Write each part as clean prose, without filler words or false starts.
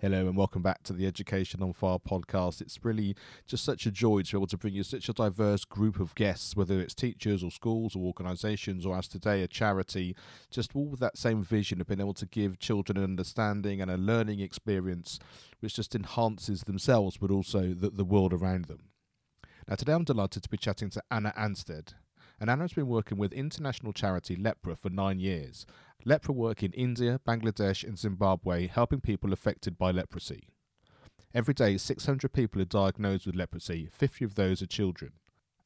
Hello and welcome back to the Education on Fire podcast. It's really just such a joy to be able to bring you such a diverse group of guests, whether it's teachers or schools or organisations or, as today, a charity, just all with that same vision of being able to give children an understanding and a learning experience which just enhances themselves but also the world around them. Now, today I'm delighted to be chatting to Anna Anstead. And Anna has been working with international charity Lepra for 9 years. Lepra work in India, Bangladesh and Zimbabwe, helping people affected by leprosy. Every day, 600 people are diagnosed with leprosy, 50 of those are children.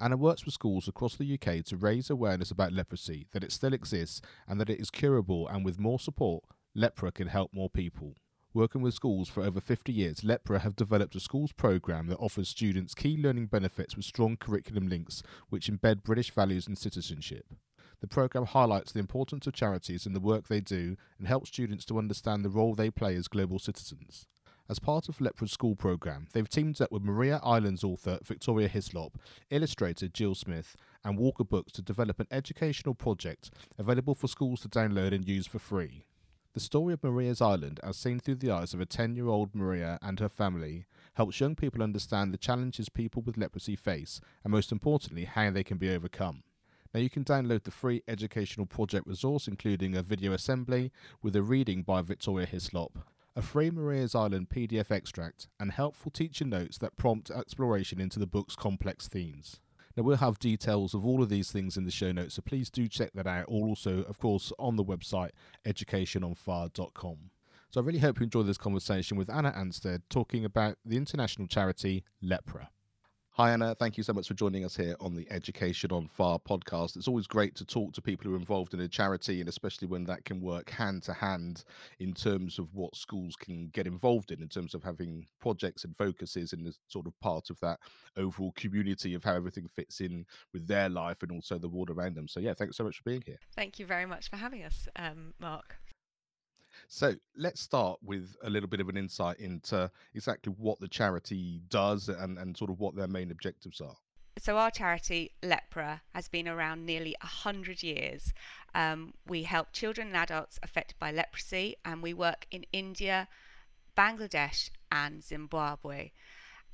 Anna works with schools across the UK to raise awareness about leprosy, that it still exists and that it is curable, and with more support, Lepra can help more people. Working with schools for over 50 years, Lepra have developed a schools programme that offers students key learning benefits with strong curriculum links which embed British values and citizenship. The programme highlights the importance of charities and the work they do and helps students to understand the role they play as global citizens. As part of Lepra's school programme, they've teamed up with Maria's Island author Victoria Hislop, illustrator Jill Smith and Walker Books to develop an educational project available for schools to download and use for free. The story of Maria's Island, as seen through the eyes of a 10-year-old Maria and her family, helps young people understand the challenges people with leprosy face and, most importantly, how they can be overcome. Now, you can download the free educational project resource, including a video assembly with a reading by Victoria Hislop, a free Maria's Island PDF extract, and helpful teacher notes that prompt exploration into the book's complex themes. Now, we'll have details of all of these things in the show notes, so please do check that out, or also, of course, on the website educationonfire.com. So I really hope you enjoy this conversation with Anna Anstead talking about the international charity Lepra. Hi, Anna. Thank you so much for joining us here on the Education on Fire podcast. It's always great to talk to people who are involved in a charity, and especially when that can work hand to hand in terms of what schools can get involved in terms of having projects and focuses and sort of part of that overall community of how everything fits in with their life and also the world around them. So, yeah, thanks so much for being here. Thank you very much for having us, Mark. So let's start with a little bit of an insight into exactly what the charity does and sort of what their main objectives are. So our charity, Lepra, has been around nearly 100 years. We help children and adults affected by leprosy, and we work in India, Bangladesh and Zimbabwe.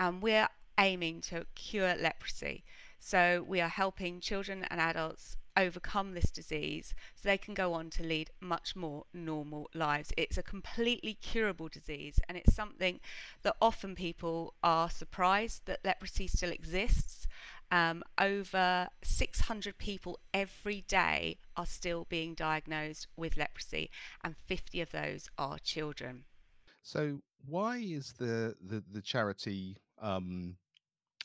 And we're aiming to cure leprosy. So we are helping children and adults overcome this disease so they can go on to lead much more normal lives. It's a completely curable disease, and it's something that often people are surprised that leprosy still exists. Over 600 people every day are still being diagnosed with leprosy, and 50 of those are children. So why is the charity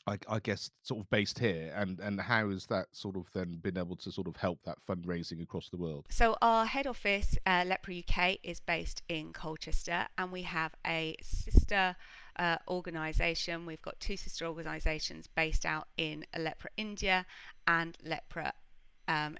I guess sort of based here, and how has that sort of then been able to sort of help that fundraising across the world? So our head office, Lepra UK, is based in Colchester, and we have a sister organisation. We've got two sister organisations based out in Lepra India and Lepra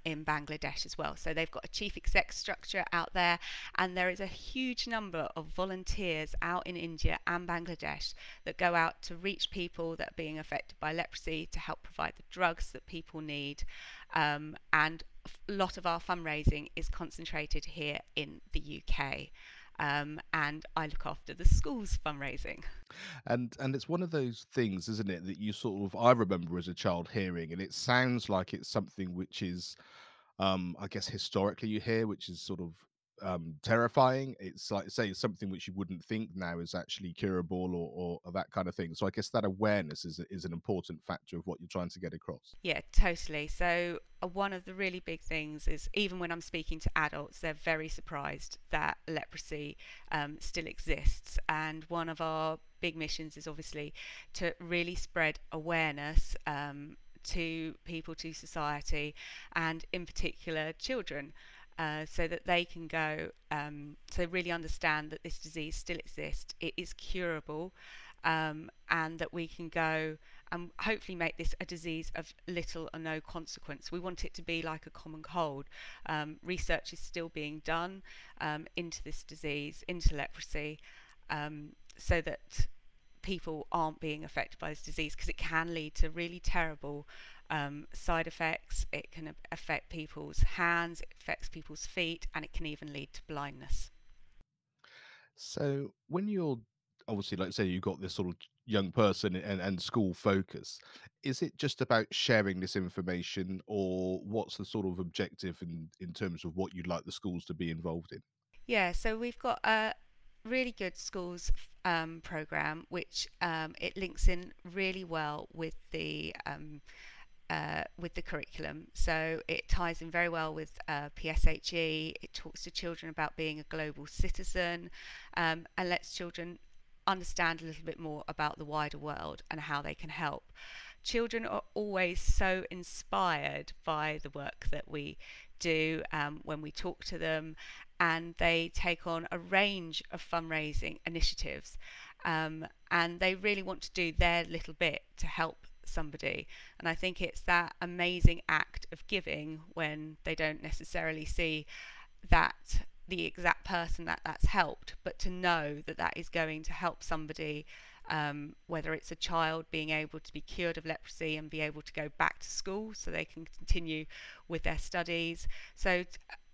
in Bangladesh as well. So they've got a chief exec structure out there, and there is a huge number of volunteers out in India and Bangladesh that go out to reach people that are being affected by leprosy, to help provide the drugs that people need, and a lot of our fundraising is concentrated here in the UK. And I look after the school's fundraising. And it's one of those things, isn't it, that you sort of, I remember as a child hearing, and it sounds like it's something which is, I guess historically you hear, which is sort of terrifying. It's like, say, something which you wouldn't think now is actually curable, or that kind of thing. So I guess that awareness is an important factor of what you're trying to get across. Yeah, totally. So one of the really big things is, even when I'm speaking to adults, they're very surprised that leprosy still exists. And one of our big missions is obviously to really spread awareness to people, to society, and in particular children, so that they can go, so really understand that this disease still exists, it is curable, and that we can go and hopefully make this a disease of little or no consequence. We want it to be like a common cold. Research is still being done into this disease, into leprosy, so that people aren't being affected by this disease, because it can lead to really terrible side effects. It can affect people's hands, it affects people's feet, and it can even lead to blindness. So when you're obviously, like say, you've got this sort of young person and school focus, is it just about sharing this information, or what's the sort of objective in terms of what you'd like the schools to be involved in? Yeah, so we've got a really good schools program, which it links in really well with the curriculum. So it ties in very well with PSHE. It talks to children about being a global citizen, and lets children understand a little bit more about the wider world and how they can help. Children are always so inspired by the work that we do when we talk to them, and they take on a range of fundraising initiatives, and they really want to do their little bit to help somebody. And I think it's that amazing act of giving, when they don't necessarily see that the exact person that's helped, but to know that that is going to help somebody, whether it's a child being able to be cured of leprosy and be able to go back to school so they can continue with their studies. So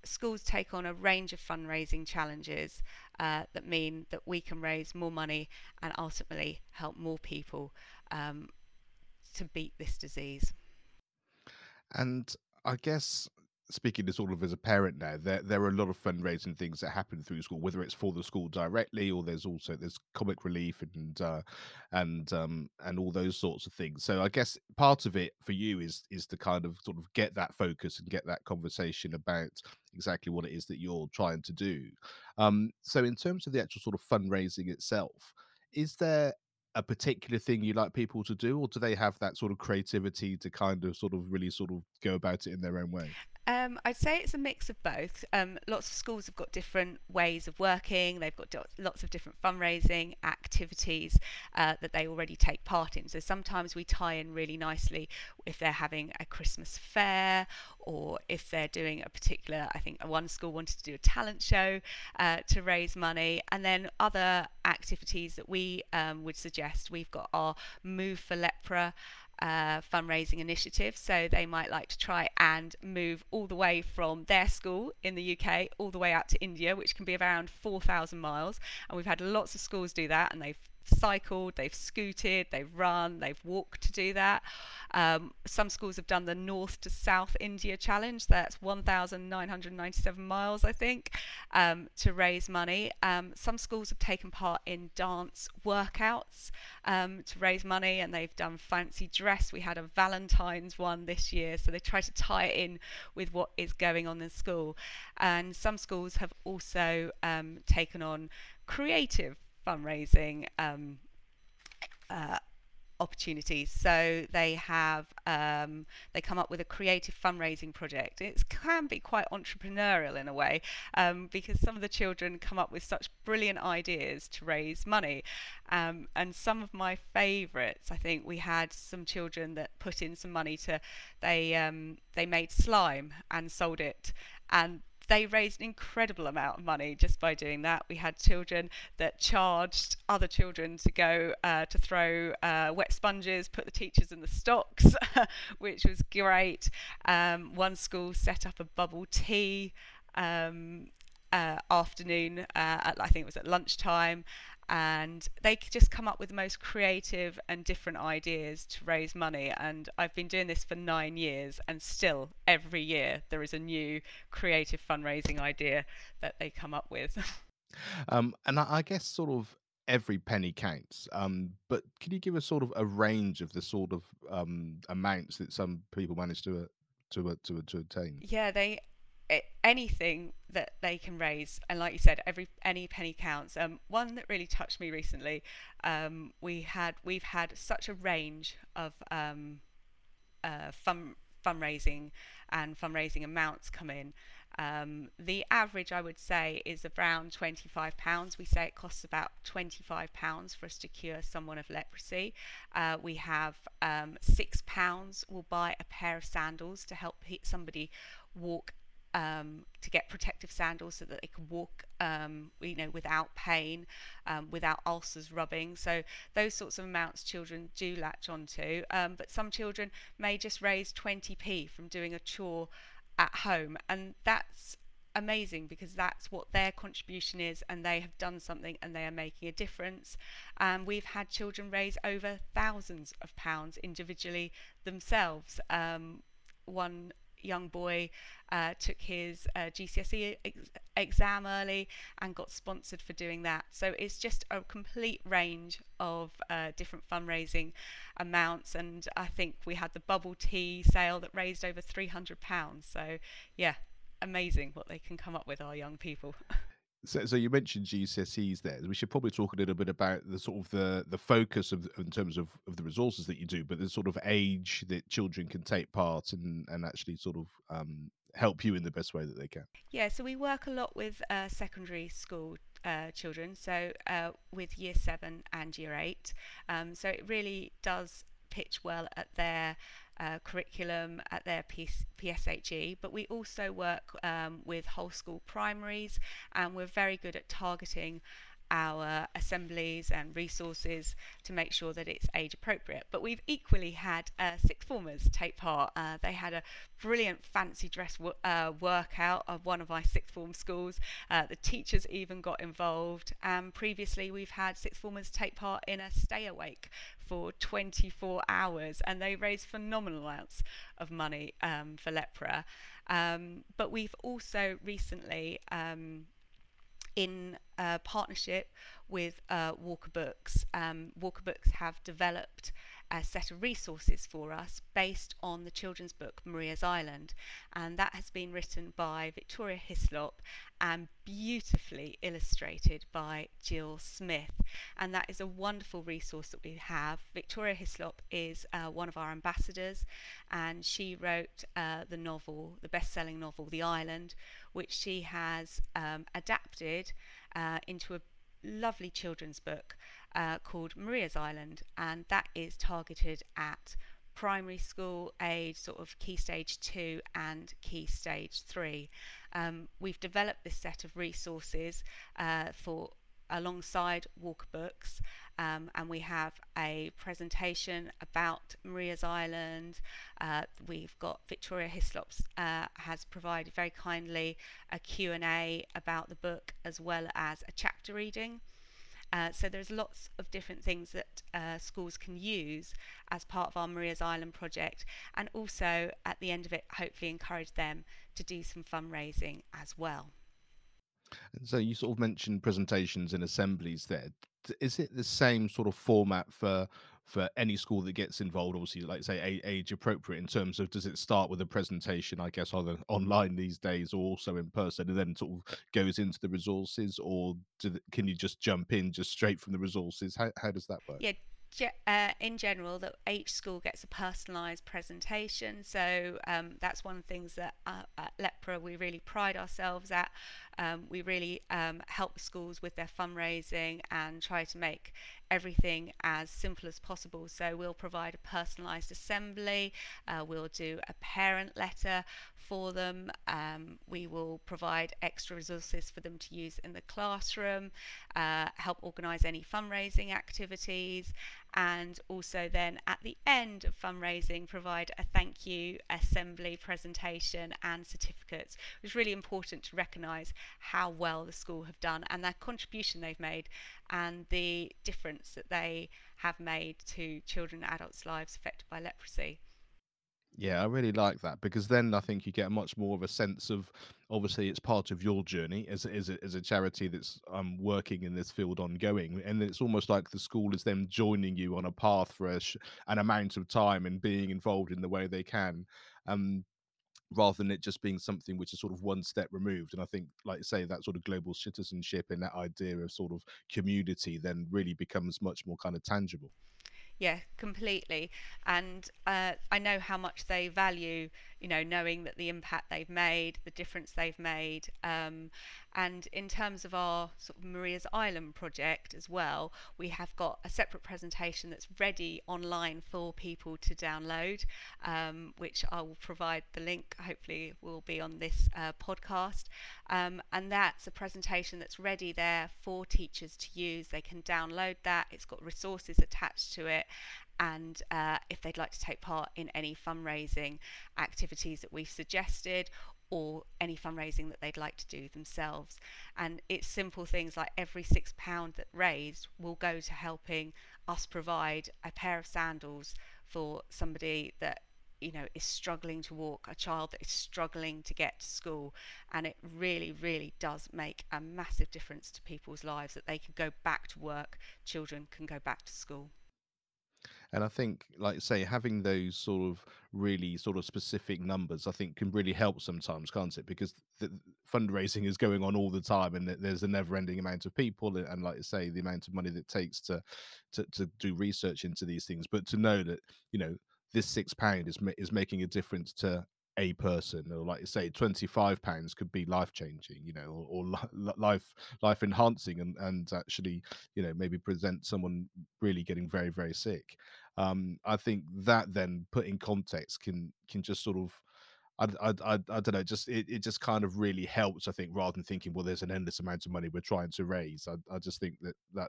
schools take on a range of fundraising challenges that mean that we can raise more money and ultimately help more people to beat this disease. And I guess, speaking to sort of as a parent now, there are a lot of fundraising things that happen through school, whether it's for the school directly, or there's Comic Relief and all those sorts of things. So I guess part of it for you is to kind of sort of get that focus and get that conversation about exactly what it is that you're trying to do. So in terms of the actual sort of fundraising itself, is there a particular thing you like people to do, or do they have that sort of creativity to kind of sort of really sort of go about it in their own way? I'd say it's a mix of both. Lots of schools have got different ways of working. They've got lots of different fundraising activities that they already take part in. So sometimes we tie in really nicely if they're having a Christmas fair, or if they're doing a particular, I think one school wanted to do a talent show to raise money. And then other activities that we would suggest, we've got our Move for Lepra fundraising initiative. So they might like to try and move all the way from their school in the UK all the way out to India, which can be around 4,000 miles. And we've had lots of schools do that, and they've cycled, they've scooted, they've run, they've walked to do that. Some schools have done the North to South India Challenge. That's 1,997 miles, I think, to raise money. Some schools have taken part in dance workouts to raise money, and they've done fancy dress. We had a Valentine's one this year, so they try to tie it in with what is going on in school. And some schools have also taken on creative fundraising opportunities. So they have they come up with a creative fundraising project. It can be quite entrepreneurial in a way, because some of the children come up with such brilliant ideas to raise money, and some of my favorites, I think we had some children that put in some money to, they made slime and sold it, and they raised an incredible amount of money just by doing that. We had children that charged other children to go to throw wet sponges, put the teachers in the stocks, which was great. One school set up a bubble tea afternoon, I think it was at lunchtime, and they just come up with the most creative and different ideas to raise money. And I've been doing this for 9 years, and still every year there is a new creative fundraising idea that they come up with. And I guess sort of every penny counts, but can you give us sort of a range of the sort of amounts that some people manage to attain? Yeah, anything that they can raise, and like you said, any penny counts. One that really touched me recently, we've had such a range of fundraising and fundraising amounts come in. The average, I would say, is around £25. We say it costs about £25 for us to cure someone of leprosy. We have £6 will buy a pair of sandals to help somebody walk, to get protective sandals so that they can walk without pain, without ulcers rubbing. So those sorts of amounts children do latch onto, but some children may just raise 20p from doing a chore at home, and that's amazing because that's what their contribution is, and they have done something and they are making a difference. And we've had children raise over thousands of pounds individually themselves. One young boy took his GCSE exam early and got sponsored for doing that. So it's just a complete range of different fundraising amounts, and I think we had the bubble tea sale that raised over £300. So yeah, amazing what they can come up with, our young people. So you mentioned GCSEs there. We should probably talk a little bit about the sort of the focus of in terms of the resources that you do, but the sort of age that children can take part and actually sort of help you in the best way that they can. Yeah, so we work a lot with secondary school children, so with year 7 and year 8. So it really does pitch well at their curriculum, at their PSHE, but we also work with whole school primaries, and we're very good at targeting our assemblies and resources to make sure that it's age appropriate. But we've equally had sixth formers take part. They had a brilliant fancy dress workout of one of my sixth form schools. The teachers even got involved, and previously we've had sixth formers take part in a stay awake for 24 hours, and they raised phenomenal amounts of money for Lepra. But we've also recently in partnership with Walker Books. Walker Books have developed a set of resources for us based on the children's book Maria's Island, and that has been written by Victoria Hislop and beautifully illustrated by Jill Smith, and that is a wonderful resource that we have. Victoria Hislop is one of our ambassadors, and she wrote the novel, the best-selling novel The Island, which she has adapted into a lovely children's book called Maria's Island, and that is targeted at primary school age, sort of key stage 2 and key stage 3. We've developed this set of resources for alongside Walker Books, and we have a presentation about Maria's Island. We've got Victoria Hislop's has provided very kindly a Q&A about the book, as well as a chapter reading. So there's lots of different things that schools can use as part of our Maria's Island project, and also at the end of it hopefully encourage them to do some fundraising as well. And so you sort of mentioned presentations and assemblies there. Is it the same sort of format for any school that gets involved, obviously, like say age appropriate, in terms of does it start with a presentation, I guess, either online these days or also in person, and then sort of goes into the resources, or can you just jump in just straight from the resources? How does that work? Yeah. In general, that each school gets a personalised presentation, so that's one of the things that at Lepra we really pride ourselves at. We really help schools with their fundraising and try to make everything as simple as possible. So we'll provide a personalised assembly, we'll do a parent letter for them, we will provide extra resources for them to use in the classroom, help organise any fundraising activities, and also then at the end of fundraising provide a thank you assembly presentation and certificates. It was really important to recognise how well the school have done and their contribution they've made and the difference that they have made to children and adults' lives affected by leprosy. Yeah, I really like that, because then I think you get much more of a sense of, obviously it's part of your journey as a charity that's working in this field ongoing, and it's almost like the school is then joining you on a path for an amount of time and being involved in the way they can, rather than it just being something which is sort of one step removed. And I think, like you say, that sort of global citizenship and that idea of sort of community then really becomes much more kind of tangible. Yeah, completely. And I know how much they value, knowing that the impact they've made, the difference they've made. And in terms of our sort of Maria's Island project as well, we have got a separate presentation that's ready online for people to download, which I will provide the link, hopefully will be on this podcast. And that's a presentation that's ready there for teachers to use. They can download that. It's got resources attached to it. And if they'd like to take part in any fundraising activities that we've suggested, or any fundraising that they'd like to do themselves. And it's simple things like every £6 that raised will go to helping us provide a pair of sandals for somebody that is struggling to walk, a child that is struggling to get to school. And it really, really does make a massive difference to people's lives, that they can go back to work, children can go back to school. And I think, like you say, having those sort of really sort of specific numbers, I think, can really help sometimes, can't it? Because the fundraising is going on all the time, and there's a never-ending amount of people, and like you say, the amount of money that it takes to do research into these things. But to know that, this £6 is making a difference to a person, or like you say, £25 could be life-changing, or life enhancing, and actually, maybe prevent someone really getting very, very sick. I think that then put in context can just sort of, I don't know, just it just kind of really helps, I think, rather than thinking, well, there's an endless amount of money we're trying to raise. I just think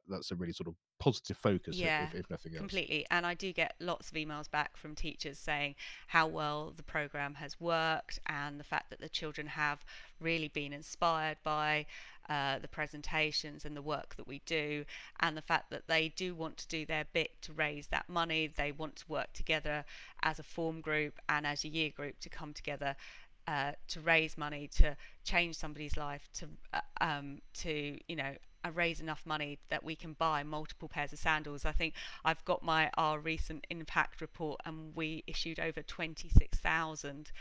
that's a really sort of positive focus, yeah, if nothing else. Completely. And I do get lots of emails back from teachers saying how well the programme has worked, and the fact that the children have really been inspired by the presentations and the work that we do, and the fact that they do want to do their bit to raise that money. They want to work together as a form group and as a year group to come together to raise money, to change somebody's life, to raise enough money that we can buy multiple pairs of sandals. I think I've got our recent impact report, and we issued over 26,000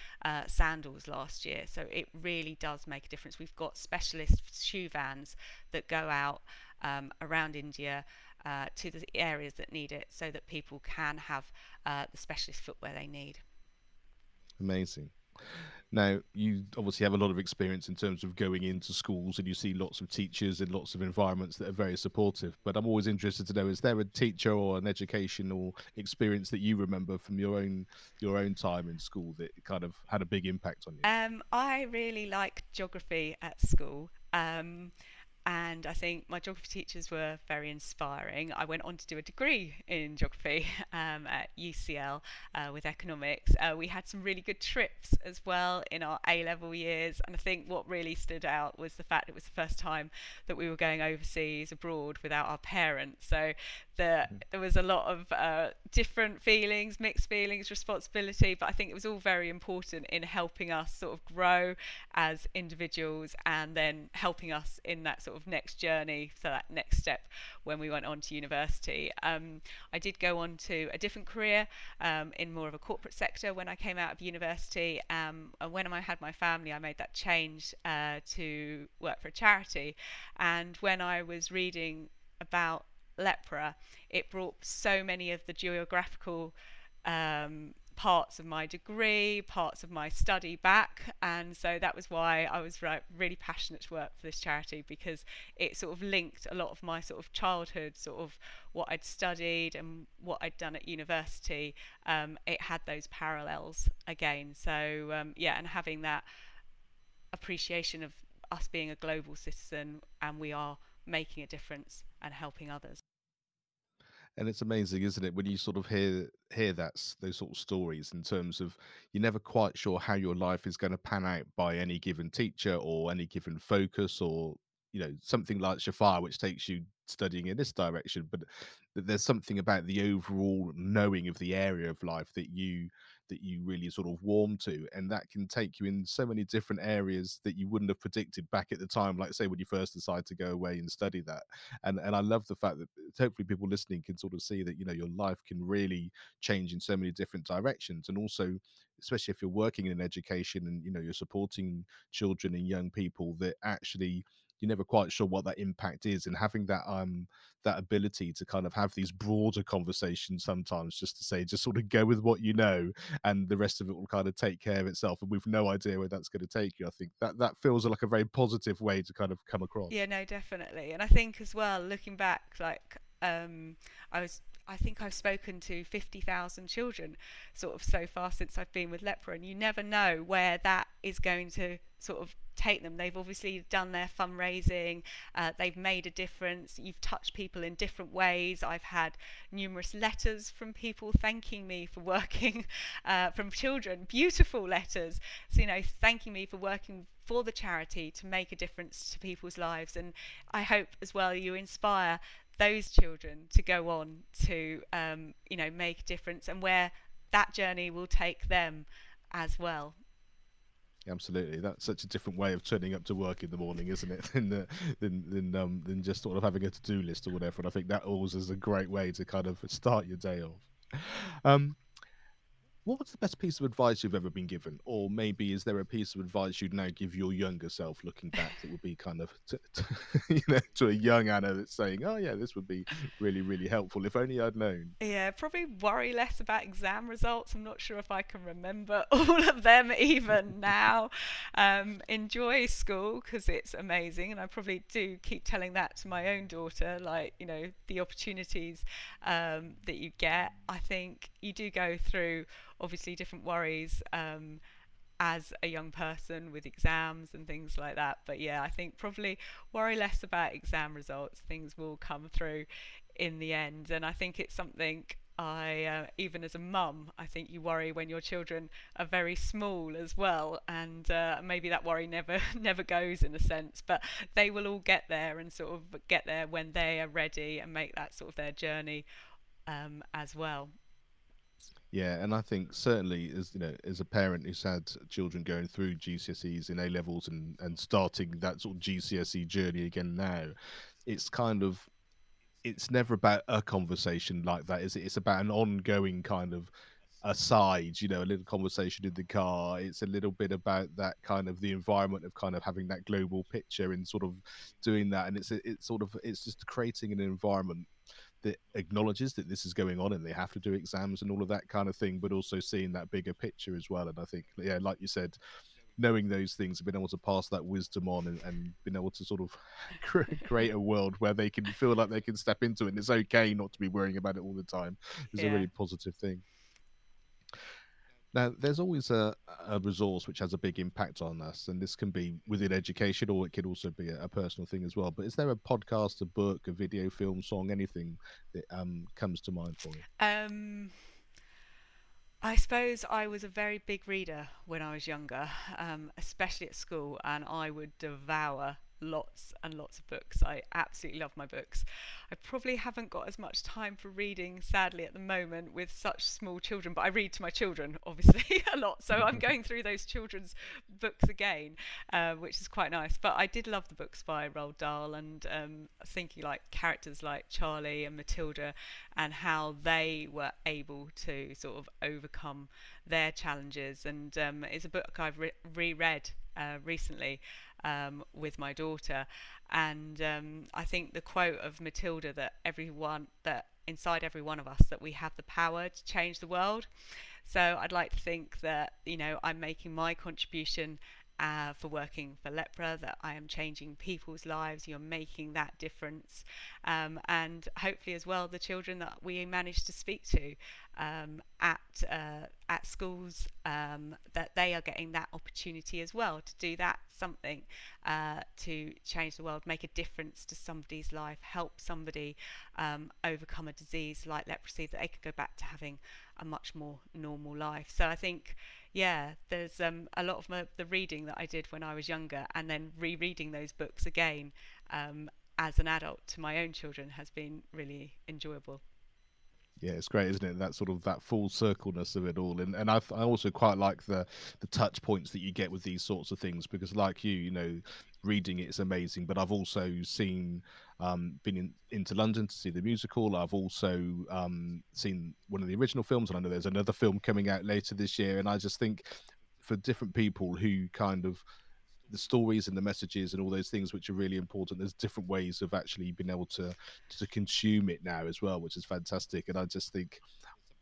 sandals last year. So it really does make a difference. We've got specialist shoe vans that go out around India to the areas that need it, so that people can have the specialist footwear they need. Amazing. Now, you obviously have a lot of experience in terms of going into schools, and you see lots of teachers in lots of environments that are very supportive. But I'm always interested to know, is there a teacher or an educational experience that you remember from your own time in school that kind of had a big impact on you? I really liked geography at school. And I think my geography teachers were very inspiring. I went on to do a degree in geography at UCL with economics. We had some really good trips as well in our A-level years. And I think what really stood out was the fact it was the first time that we were going overseas abroad without our parents. So there was a lot of different feelings, mixed feelings, responsibility. But I think it was all very important in helping us sort of grow as individuals, and then helping us in that sort of next journey, so that next step when we went on to university. I did go on to a different career in more of a corporate sector when I came out of university, and when I had my family I made that change to work for a charity. And when I was reading about Lepra, it brought so many of the geographical parts of my degree, parts of my study back. And so that was why I was really passionate to work for this charity, because it sort of linked a lot of my sort of childhood, sort of what I'd studied and what I'd done at university. It had those parallels again. So and having that appreciation of us being a global citizen, and we are making a difference and helping others. And it's amazing, isn't it, when you sort of hear those sort of stories in terms of you're never quite sure how your life is going to pan out by any given teacher or any given focus, or something like Shafar, which takes you studying in this direction, but there's something about the overall knowing of the area of life that you really sort of warm to, and that can take you in so many different areas that you wouldn't have predicted back at the time, like say when you first decide to go away and study that. And I love the fact that hopefully people listening can sort of see that your life can really change in so many different directions, and also especially if you're working in education and you're supporting children and young people, that actually you're never quite sure what that impact is, and having that that ability to kind of have these broader conversations sometimes, just to say, just sort of go with what you know, and the rest of it will kind of take care of itself, and we've no idea where that's going to take you. I think that feels like a very positive way to kind of come across. Yeah, no, definitely. And I think as well, looking back, like I think I've spoken to 50,000 children sort of so far since I've been with Lepra, and you never know where that is going to sort of take them. They've obviously done their fundraising, they've made a difference, you've touched people in different ways. I've had numerous letters from people thanking me for working, from children, beautiful letters, so thanking me for working for the charity to make a difference to people's lives. And I hope as well you inspire those children to go on to make a difference, and where that journey will take them as well. Absolutely, that's such a different way of turning up to work in the morning, isn't it, than just sort of having a to-do list or whatever. And I think that always is a great way to kind of start your day off. What's the best piece of advice you've ever been given, or maybe is there a piece of advice you'd now give your younger self looking back that would be kind of to a young Anna that's saying, oh yeah, this would be really, really helpful if only I'd known? Yeah, probably worry less about exam results. I'm not sure if I can remember all of them even now. Enjoy school because it's amazing, and I probably do keep telling that to my own daughter, like the opportunities that you get. I think you do go through obviously different worries as a young person with exams and things like that, but yeah, I think probably worry less about exam results. Things will come through in the end, and I think it's something I even as a mum, I think you worry when your children are very small as well, and maybe that worry never goes in a sense, but they will all get there, and sort of get there when they are ready and make that sort of their journey as well. Yeah, and I think certainly as as a parent who's had children going through GCSEs and A levels and starting that sort of GCSE journey again now, it's never about a conversation like that, is it? It's about an ongoing kind of aside, a little conversation in the car. It's a little bit about that kind of the environment of kind of having that global picture and sort of doing that, and it's just creating an environment that acknowledges that this is going on and they have to do exams and all of that kind of thing, but also seeing that bigger picture as well. And I think, yeah, like you said, knowing those things, being able to pass that wisdom on and being able to sort of create a world where they can feel like they can step into it, and it's okay not to be worrying about it all the time, is a really positive thing. Now, there's always a resource which has a big impact on us, and this can be within education, or it could also be a personal thing as well. But is there a podcast, a book, a video, film, song, anything that comes to mind for you? I suppose I was a very big reader when I was younger, especially at school, and I would devour lots and lots of books. I absolutely love my books. I probably haven't got as much time for reading, sadly, at the moment with such small children, but I read to my children obviously a lot, so I'm going through those children's books again, which is quite nice. But I did love the books by Roald Dahl, and thinking like characters like Charlie and Matilda and how they were able to sort of overcome their challenges. And it's a book I've reread recently with my daughter, and I think the quote of Matilda that inside every one of us, that we have the power to change the world. So I'd like to think that I'm making my contribution for working for Lepra, that I am changing people's lives, you're making that difference, and hopefully as well the children that we manage to speak to at schools, that they are getting that opportunity as well to do that something, to change the world, make a difference to somebody's life, help somebody overcome a disease like leprosy, that they could go back to having a much more normal life. So I think, yeah, there's a lot of the reading that I did when I was younger, and then rereading those books again as an adult to my own children has been really enjoyable. Yeah, it's great, isn't it? That sort of that full circleness of it all. And I also quite like the touch points that you get with these sorts of things, because like you know, reading it's amazing, but I've also seen been into London to see the musical. I've also seen one of the original films, and I know there's another film coming out later this year. And I just think for different people who kind of the stories and the messages and all those things which are really important, there's different ways of actually being able to consume it now as well, which is fantastic. And I just think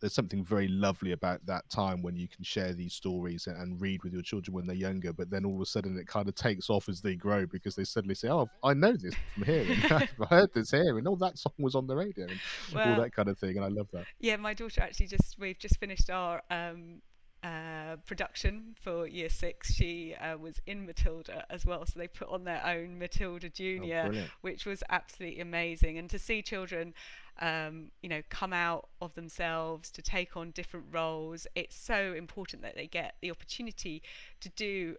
there's something very lovely about that time when you can share these stories and read with your children when they're younger, but then all of a sudden it kind of takes off as they grow, because they suddenly say, oh, I know this from here, and I've heard this here, and all that song was on the radio, and all that kind of thing. And I love that. Yeah, my daughter actually we've just finished our production for year six. She was in Matilda as well, so they put on their own Matilda Junior, which was absolutely amazing. And to see children you know, come out of themselves, to take on different roles, it's so important that they get the opportunity to do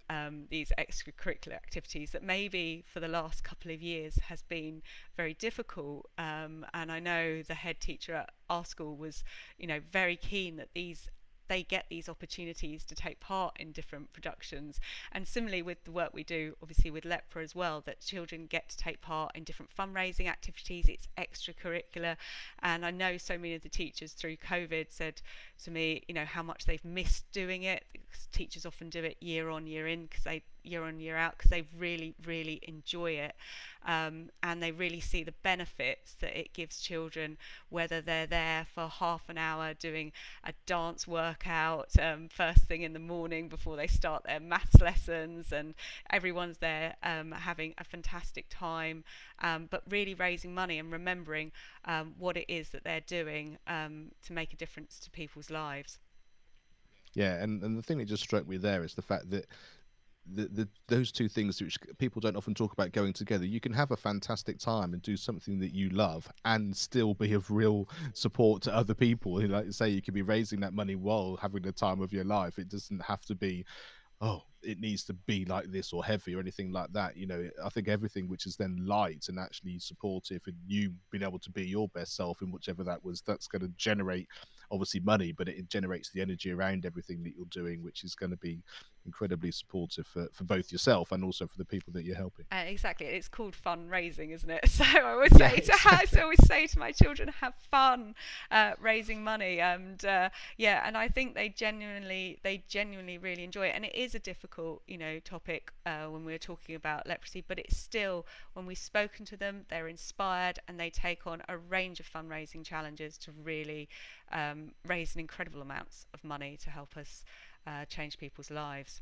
these extracurricular activities that maybe for the last couple of years has been very difficult, and I know the head teacher at our school was, you know, very keen that they get these opportunities to take part in different productions. And similarly with the work we do, obviously with Lepra as well, that children get to take part in different fundraising activities. It's extracurricular. And I know so many of the teachers through COVID said to me, you know, how much they've missed doing it. Teachers often do it year on year out, because they really, really enjoy it, and they really see the benefits that it gives children, whether they're there for half an hour doing a dance workout first thing in the morning before they start their maths lessons, and everyone's there having a fantastic time, but really raising money and remembering what it is that they're doing to make a difference to people's lives. Yeah, and the thing that just struck me there is the fact that those two things, which people don't often talk about, going together. You can have a fantastic time and do something that you love and still be of real support to other people. Like you say, you can be raising that money while having the time of your life. It doesn't have to be, oh, it needs to be like this or heavy or anything like that. You know, I think everything which is then light and actually supportive and you being able to be your best self in whichever that was, that's going to generate obviously money, but it generates the energy around everything that you're doing, which is going to be incredibly supportive for both yourself and also for the people that you're helping. Exactly, it's called fundraising, isn't it? So I always say to my children, have fun raising money, and I think they genuinely really enjoy it. And it is a difficult, you know, topic when we're talking about leprosy, but it's still, when we've spoken to them, they're inspired and they take on a range of fundraising challenges to really raise an incredible amounts of money to help us change people's lives.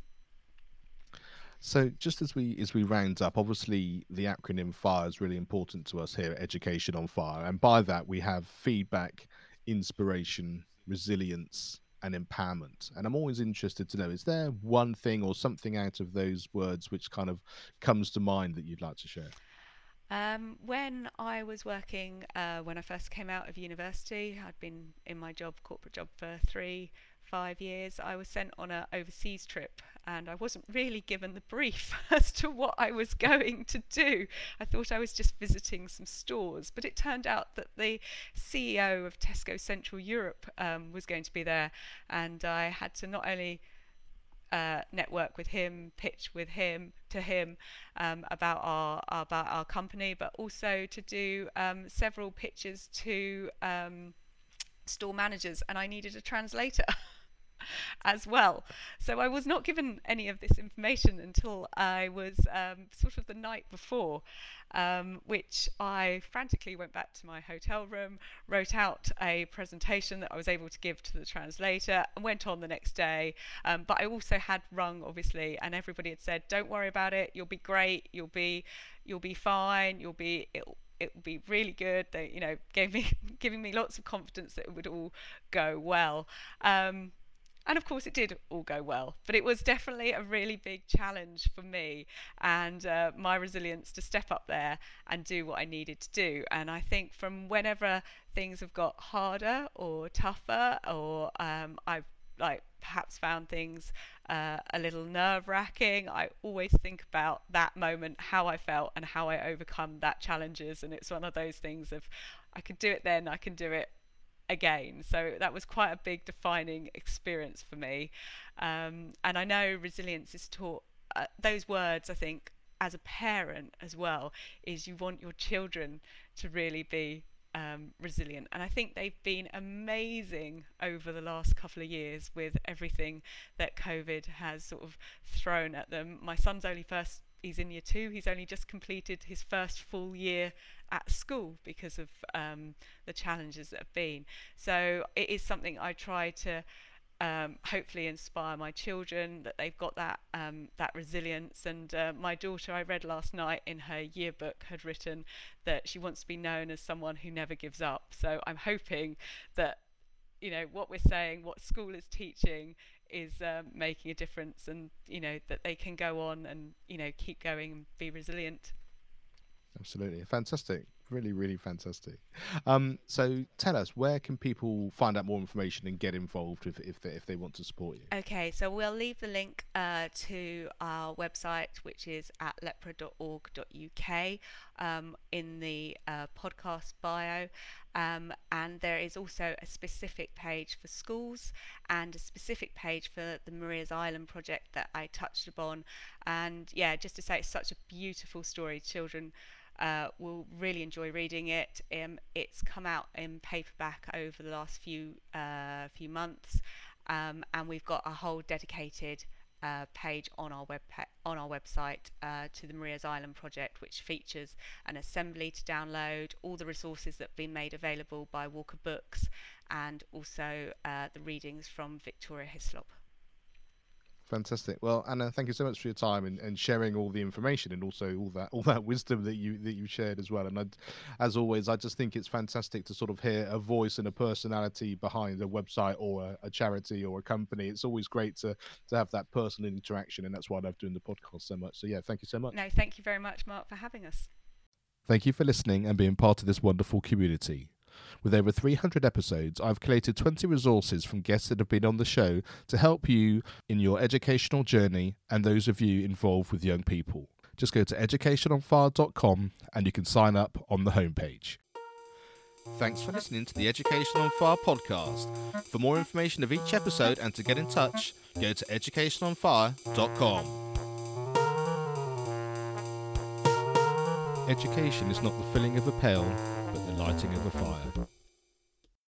So just as we round up, obviously the acronym FIRE is really important to us here at Education on Fire, and by that we have feedback, inspiration, resilience and empowerment. And I'm always interested to know, is there one thing or something out of those words which kind of comes to mind that you'd like to share? When I was working, when I first came out of university, I'd been in my corporate job for 5 years, I was sent on an overseas trip, and I wasn't really given the brief as to what I was going to do. I thought I was just visiting some stores, but it turned out that the CEO of Tesco Central Europe was going to be there, and I had to not only network with him, pitch with him to him about our company, but also to do several pitches to store managers, and I needed a translator. as well. So I was not given any of this information until I was sort of the night before, which I frantically went back to my hotel room, wrote out a presentation that I was able to give to the translator, and went on the next day. But I also had rung, obviously, and everybody had said, "Don't worry about it. You'll be great. You'll be fine. It would be really good." They, you know, giving me lots of confidence that it would all go well. And of course it did all go well, but it was definitely a really big challenge for me and my resilience to step up there and do what I needed to do. And I think from whenever things have got harder or tougher, or I've perhaps found things a little nerve-wracking, I always think about that moment, how I felt and how I overcome that challenges. And it's one of those things of, I could do it then, I can do it again. So that was quite a big defining experience for me. And I know resilience is taught, those words, I think, as a parent as well, is you want your children to really be resilient, and I think they've been amazing over the last couple of years with everything that COVID has sort of thrown at them. My son's he's in year two, he's only just completed his first full year at school because of the challenges that have been. So it is something I try to hopefully inspire my children, that they've got that resilience. And my daughter, I read last night in her yearbook, had written that she wants to be known as someone who never gives up. So I'm hoping that, you know, what we're saying, what school is teaching, is making a difference, and, you know, that they can go on and, you know, keep going and be resilient. Absolutely. Fantastic. Really, really fantastic. So tell us, where can people find out more information and get involved if they want to support you? Okay, so we'll leave the link to our website, which is at lepra.org.uk, in the podcast bio. And there is also a specific page for schools and a specific page for the Maria's Island project that I touched upon. And yeah, just to say, it's such a beautiful story. Children will really enjoy reading it. It's come out in paperback over the last few months, and we've got a whole dedicated page on our website to the Maria's Island project, which features an assembly to download, all the resources that have been made available by Walker Books, and also the readings from Victoria Hislop. Fantastic. Well, Anna, thank you so much for your time and sharing all the information, and also all that wisdom that you shared as well. And as always, I just think it's fantastic to sort of hear a voice and a personality behind a website or a charity or a company. It's always great to have that personal interaction, and that's why I love doing the podcast so much. So yeah, thank you so much. No, thank you very much, Mark, for having us. Thank you for listening and being part of this wonderful community. With over 300 episodes, I've collated 20 resources from guests that have been on the show to help you in your educational journey and those of you involved with young people. Just go to educationonfire.com and you can sign up on the homepage. Thanks for listening to the Education on Fire podcast. For more information of each episode and to get in touch, go to educationonfire.com. Education is not the filling of a pail, but the lighting of a fire.